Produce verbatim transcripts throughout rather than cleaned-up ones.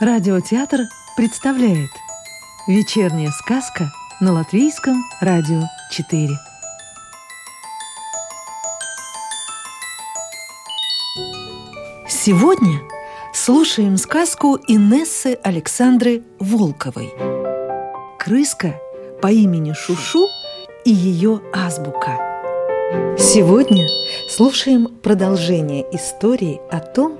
Радиотеатр представляет «Вечерняя сказка» на Латвийском радио четыре. Сегодня слушаем сказку Инессы Александры Волковой «Крыска по имени Шушу и ее азбука». Сегодня слушаем продолжение истории о том,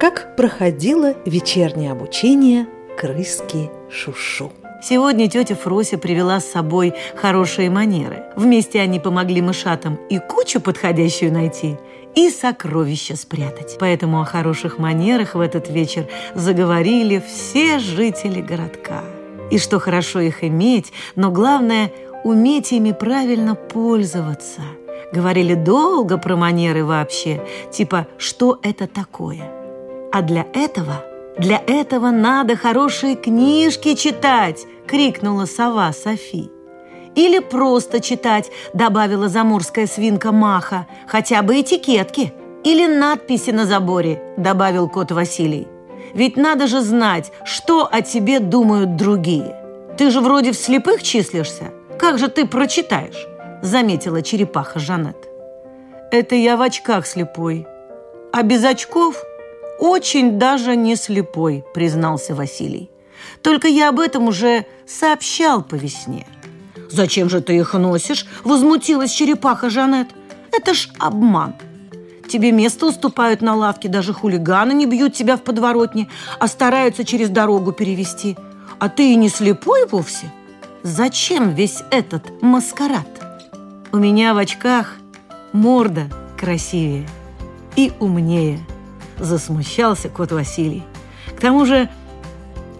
как проходило вечернее обучение крыски Шушу. Сегодня тетя Фрося привела с собой хорошие манеры. Вместе они помогли мышатам и кучу подходящую найти, и сокровища спрятать. Поэтому о хороших манерах в этот вечер заговорили все жители городка. И что хорошо их иметь, но главное – уметь ими правильно пользоваться. Говорили долго про манеры вообще, типа «что это такое?». А для этого, для этого надо хорошие книжки читать, крикнула сова Софи. Или просто читать, добавила заморская свинка Маха, хотя бы этикетки. Или надписи на заборе, добавил кот Василий. Ведь надо же знать, что о тебе думают другие. Ты же вроде в слепых числишься, как же ты прочитаешь? Заметила черепаха Жанет. Это я в очках слепой, а без очков... «Очень даже не слепой», – признался Василий. «Только я об этом уже сообщал по весне». «Зачем же ты их носишь?» – возмутилась черепаха Жанет. «Это ж обман. Тебе место уступают на лавке, даже хулиганы не бьют тебя в подворотне, а стараются через дорогу перевести. А ты и не слепой вовсе? Зачем весь этот маскарад? У меня в очках морда красивее и умнее». Засмущался кот Василий. К тому же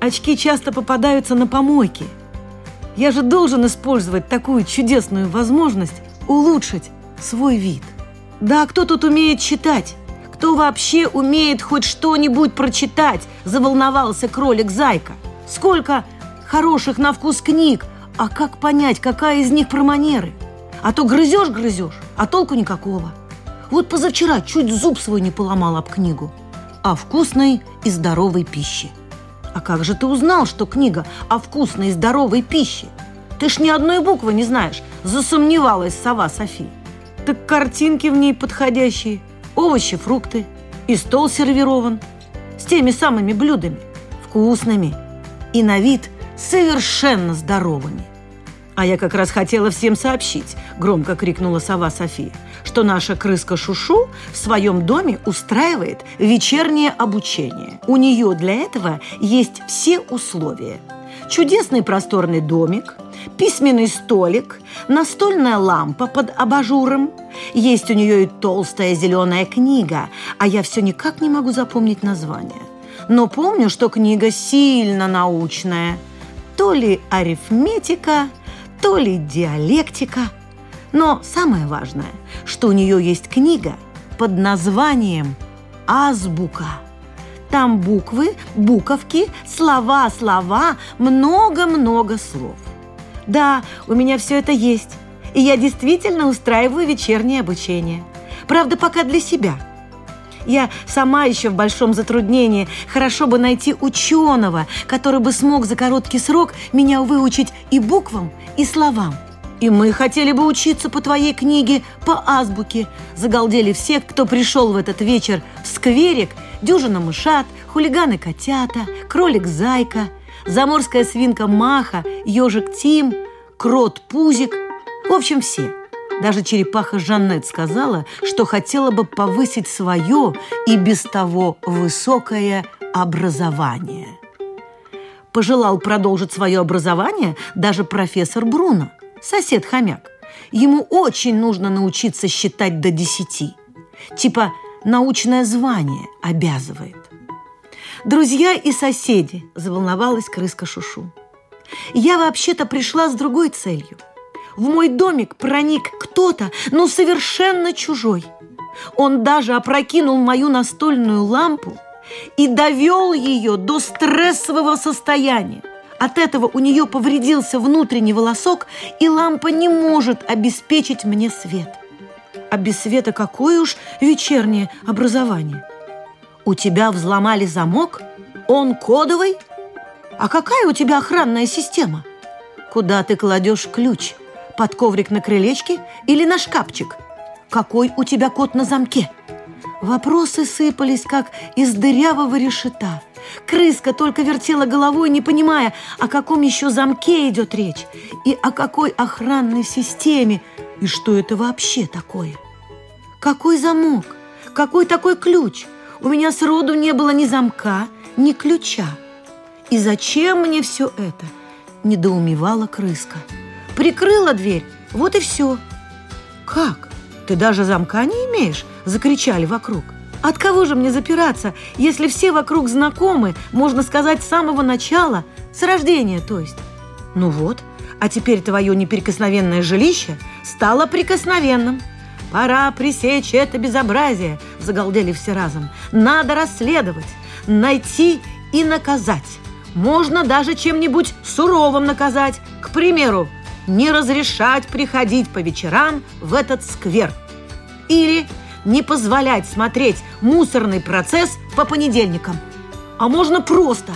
очки часто попадаются на помойке. Я же должен использовать такую чудесную возможность улучшить свой вид. Да, кто тут умеет читать? Кто вообще умеет хоть что-нибудь прочитать? Заволновался кролик Зайка. Сколько хороших на вкус книг, а как понять, какая из них про манеры? А то грызешь-грызешь, а толку никакого. Вот позавчера чуть зуб свой не поломал об книгу о вкусной и здоровой пище. А как же ты узнал, что книга о вкусной и здоровой пище? Ты ж ни одной буквы не знаешь, засомневалась сова Софи. Так картинки в ней подходящие, овощи, фрукты, и стол сервирован с теми самыми блюдами, вкусными и на вид совершенно здоровыми. «А я как раз хотела всем сообщить», – громко крикнула сова София, «что наша крыска Шушу в своем доме устраивает вечернее обучение. У нее для этого есть все условия. Чудесный просторный домик, письменный столик, настольная лампа под абажуром. Есть у нее и толстая зеленая книга, а я все никак не могу запомнить название. Но помню, что книга сильно научная. То ли арифметика, то ли диалектика. Но самое важное, что у нее есть книга под названием «Азбука». Там буквы, буковки, слова, слова, много-много слов. Да, у меня все это есть, и я действительно устраиваю вечернее обучение. Правда, пока для себя. Я сама еще в большом затруднении. Хорошо бы найти ученого, который бы смог за короткий срок меня выучить и буквам, и словам. И мы хотели бы учиться по твоей книге, по азбуке. Загалдели все, кто пришел в этот вечер в скверик. Дюжина мышат, хулиганы-котята, кролик-зайка, заморская свинка Маха, ежик Тим, крот Пузик. В общем, все. Даже черепаха Жанет сказала, что хотела бы повысить свое и без того высокое образование. Пожелал продолжить свое образование даже профессор Бруно, сосед-хомяк. Ему очень нужно научиться считать до десяти. Типа научное звание обязывает. «Друзья и соседи», – заволновалась крыска Шушу. «Я вообще-то пришла с другой целью. В мой домик проник кто-то, но совершенно чужой. Он даже опрокинул мою настольную лампу и довел ее до стрессового состояния. От этого у нее повредился внутренний волосок, и лампа не может обеспечить мне свет. А без света какое уж вечернее образование? У тебя взломали замок? Он кодовый? А какая у тебя охранная система? Куда ты кладешь ключ? Под коврик на крылечке или на шкафчик? Какой у тебя код на замке? Вопросы сыпались, как из дырявого решета. Крыска только вертела головой, не понимая, о каком еще замке идет речь, и о какой охранной системе, и что это вообще такое. Какой замок? Какой такой ключ? У меня сроду не было ни замка, ни ключа. И зачем мне все это? Недоумевала крыска. Прикрыла дверь, вот и все. Как? Ты даже замка не имеешь? Закричали вокруг. От кого же мне запираться, если все вокруг знакомы, можно сказать, с самого начала, с рождения, то есть. Ну вот, а теперь твое неприкосновенное жилище стало прикосновенным. Пора пресечь это безобразие, загалдели все разом. Надо расследовать, найти и наказать. Можно даже чем-нибудь суровым наказать. К примеру, не разрешать приходить по вечерам в этот сквер. Или не позволять смотреть мусорный процесс по понедельникам. А можно просто.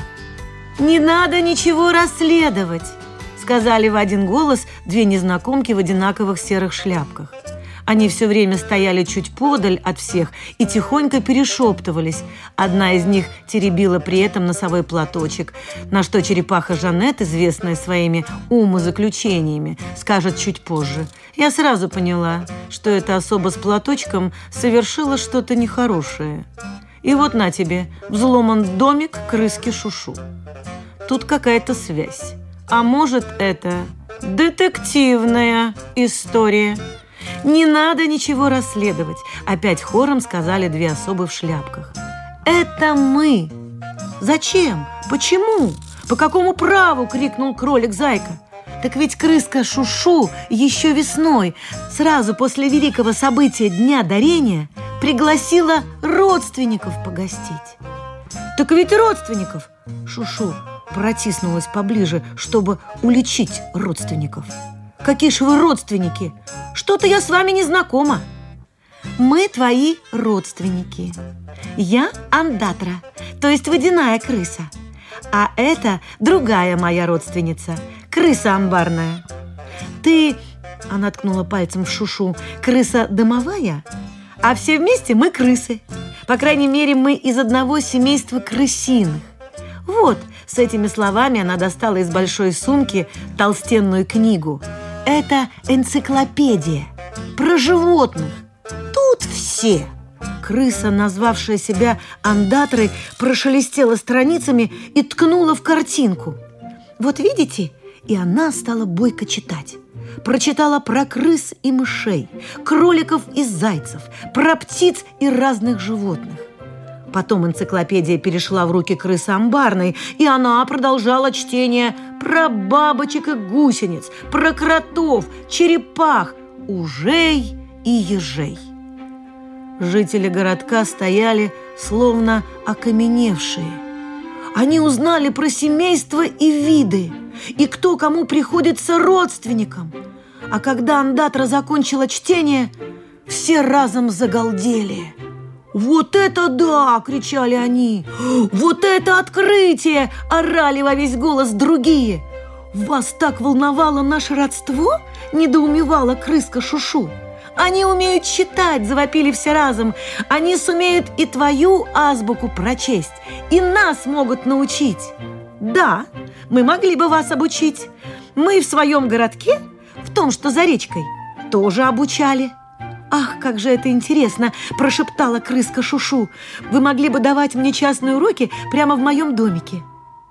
Не надо ничего расследовать, сказали в один голос две незнакомки в одинаковых серых шляпках. Они все время стояли чуть подаль от всех и тихонько перешептывались. Одна из них теребила при этом носовой платочек, на что черепаха Жанет, известная своими умозаключениями, скажет чуть позже. Я сразу поняла, что эта особа с платочком совершила что-то нехорошее. И вот на тебе, взломан домик крыски Шушу. Тут какая-то связь. А может, это детективная история? «Не надо ничего расследовать», – опять хором сказали две особы в шляпках. «Это мы!» «Зачем? Почему? По какому праву?» – крикнул кролик Зайка. «Так ведь крыска Шушу еще весной, сразу после великого события Дня Дарения, пригласила родственников погостить». «Так ведь родственников!» – Шушу протиснулась поближе, чтобы уличить родственников. «Какие же вы родственники! Что-то я с вами не знакома!» «Мы твои родственники. Я Андатра, то есть водяная крыса. А это другая моя родственница, крыса амбарная. Ты...» – она ткнула пальцем в Шушу. «Крыса дымовая? А все вместе мы крысы. По крайней мере, мы из одного семейства крысиных. Вот!» С этими словами она достала из большой сумки толстенную книгу. Это энциклопедия про животных. Тут все. Крыса, назвавшая себя Ондатрой, прошелестела страницами и ткнула в картинку. Вот видите? И она стала бойко читать. Прочитала про крыс и мышей, кроликов и зайцев, про птиц и разных животных. Потом энциклопедия перешла в руки крысы амбарной, и она продолжала чтение про бабочек и гусениц, про кротов, черепах, ужей и ежей. Жители городка стояли, словно окаменевшие. Они узнали про семейства и виды, и кто кому приходится родственником. А когда Ондатра закончила чтение, все разом загалдели. «Вот это да!» – кричали они. «Вот это открытие!» – орали во весь голос другие. «Вас так волновало наше родство?» – недоумевала крыска Шушу. «Они умеют читать!» – завопили все разом. «Они сумеют и твою азбуку прочесть, и нас могут научить!» «Да, мы могли бы вас обучить. Мы в своем городке, в том, что за речкой, тоже обучали». «Ах, как же это интересно!» – прошептала крыска Шушу. «Вы могли бы давать мне частные уроки прямо в моем домике.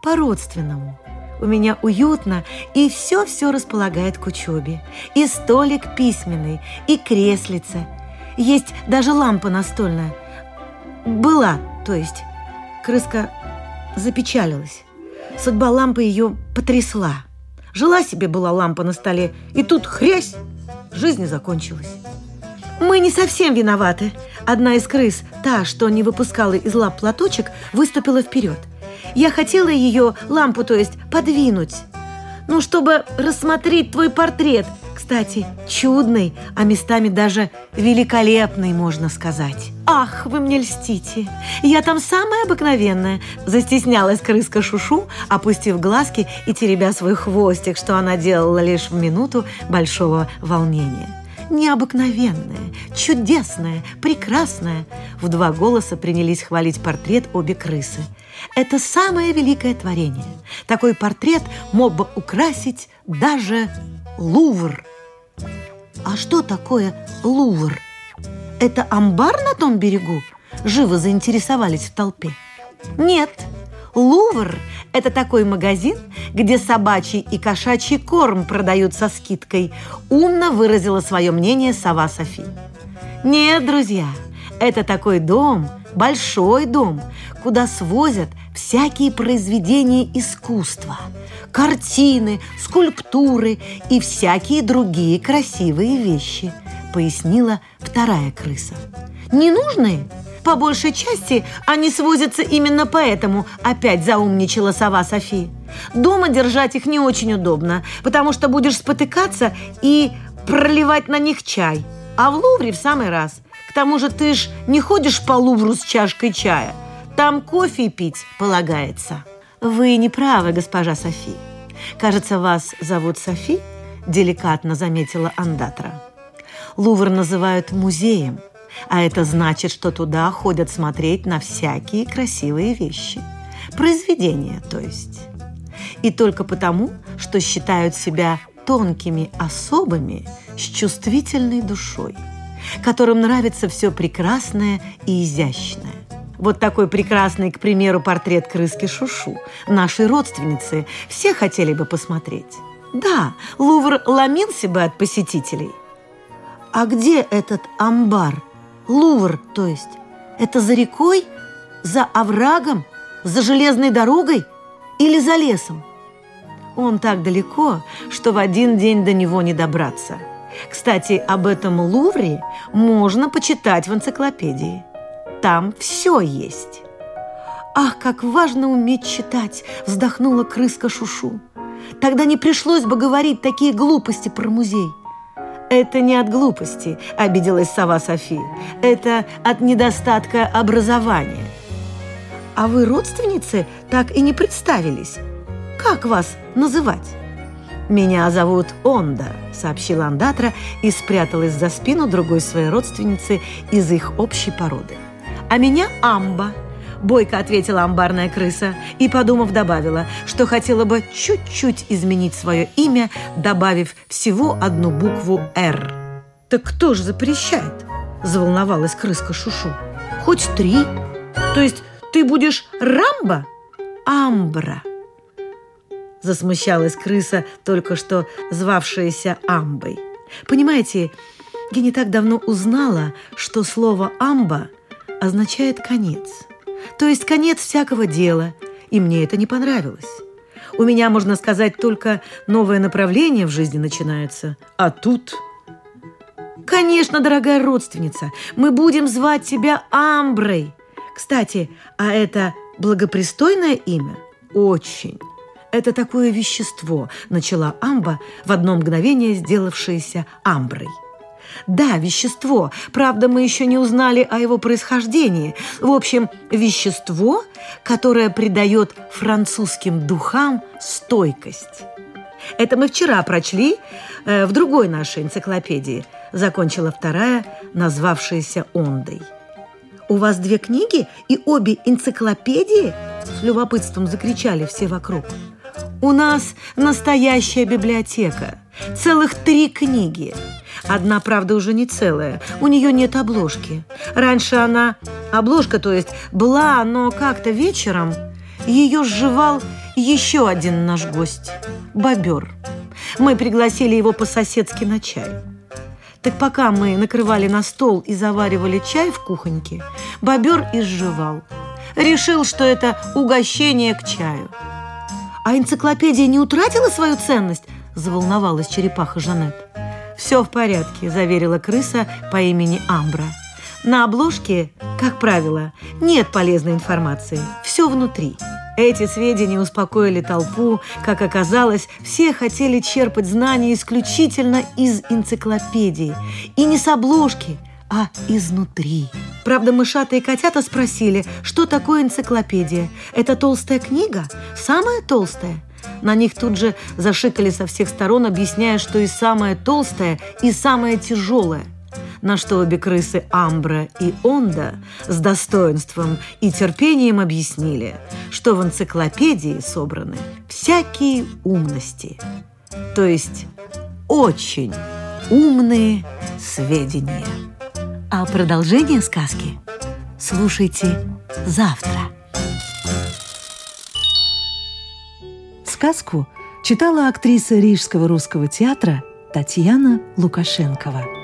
По-родственному. У меня уютно, и все-все располагает к учебе. И столик письменный, и креслица. Есть даже лампа настольная. Была, то есть». Крыска запечалилась. Судьба лампы ее потрясла. Жила себе была лампа на столе, и тут хрясь, жизнь закончилась. «Мы не совсем виноваты». Одна из крыс, та, что не выпускала из лап платочек, выступила вперед. «Я хотела ее, лампу, то есть, подвинуть. Ну, чтобы рассмотреть твой портрет. К кстати, чудный, а местами даже великолепный, можно сказать. Ах, вы мне льстите! Я там самая обыкновенная! Застеснялась крыска Шушу, опустив глазки и теребя свой хвостик, что она делала лишь в минуту большого волнения. Необыкновенная, чудесная, прекрасная. В два голоса принялись хвалить портрет обе крысы. Это самое великое творение. Такой портрет мог бы украсить даже Лувр. А что такое Лувр? Это амбар на том берегу? Живо заинтересовались в толпе. Нет, Лувр – это такой магазин, где собачий и кошачий корм продают со скидкой, умно выразила свое мнение сова Софи. Нет, друзья, это такой дом, большой дом, куда свозят всякие произведения искусства, картины, скульптуры и всякие другие красивые вещи, пояснила вторая крыса. Ненужные? По большей части они свозятся именно поэтому, опять заумничала сова Софи. Дома держать их не очень удобно, потому что будешь спотыкаться и проливать на них чай. А в Лувре в самый раз. К тому же ты ж не ходишь по Лувру с чашкой чая. Там кофе пить полагается. Вы не правы, госпожа Софи. Кажется, вас зовут Софи, деликатно заметила ондатра. Лувр называют музеем. А это значит, что туда ходят смотреть на всякие красивые вещи. Произведения, то есть. И только потому, что считают себя тонкими особами с чувствительной душой, которым нравится все прекрасное и изящное. Вот такой прекрасный, к примеру, портрет крыски Шушу, нашей родственницы, все хотели бы посмотреть. Да, Лувр ломился бы от посетителей. А где этот амбар? Лувр, то есть, это за рекой, за оврагом, за железной дорогой или за лесом? Он так далеко, что в один день до него не добраться. Кстати, об этом Лувре можно почитать в энциклопедии. Там все есть. Ах, как важно уметь читать, вздохнула крыска Шушу. Тогда не пришлось бы говорить такие глупости про музей. «Это не от глупости», – обиделась сова Софи. «Это от недостатка образования». «А вы, родственницы, так и не представились. Как вас называть?» «Меня зовут Онда», – сообщила ондатра и спряталась за спину другой своей родственницы из их общей породы. «А меня Амба», – бойко ответила амбарная крыса и, подумав, добавила, что хотела бы чуть-чуть изменить свое имя, добавив всего одну букву «Р». «Так кто же запрещает?» – заволновалась крыска Шушу. «Хоть три. То есть ты будешь Рамба? Амбра!» Засмущалась крыса, только что звавшаяся Амбой. «Понимаете, я не так давно узнала, что слово «Амба» означает «конец». То есть конец всякого дела, и мне это не понравилось. У меня, можно сказать, только новое направление в жизни начинается, а тут... Конечно, дорогая родственница, мы будем звать тебя Амброй. Кстати, а это благопристойное имя? Очень. Это такое вещество, начала Амба, в одно мгновение сделавшееся Амброй. Да, вещество. Правда, мы еще не узнали о его происхождении. В общем, вещество, которое придает французским духам стойкость. Это мы вчера прочли э, в другой нашей энциклопедии, закончила вторая, назвавшаяся Ондой. У вас две книги и обе энциклопедии? С любопытством закричали все вокруг. У нас настоящая библиотека. Целых три книги. Одна, правда, уже не целая. У нее нет обложки. Раньше она... Обложка, то есть, была, но как-то вечером ее сживал еще один наш гость. Бобер. Мы пригласили его по-соседски на чай. Так пока мы накрывали на стол и заваривали чай в кухоньке, Бобер и сживал. Решил, что это угощение к чаю. А энциклопедия не утратила свою ценность? Заволновалась черепаха Жанет. «Все в порядке», – заверила крыса по имени Амбра. «На обложке, как правило, нет полезной информации. Все внутри». Эти сведения успокоили толпу. Как оказалось, все хотели черпать знания исключительно из энциклопедии. И не с обложки, а изнутри. Правда, мышата и котята спросили, что такое энциклопедия. Это толстая книга? Самая толстая? На них тут же зашикали со всех сторон, объясняя, что и самая толстая, и самая тяжелая. На что обе крысы Амбра и Онда с достоинством и терпением объяснили, что в энциклопедии собраны всякие умности, то есть очень умные сведения. А продолжение сказки слушайте завтра. Сказку читала актриса Рижского русского театра Татьяна Лукашенкова.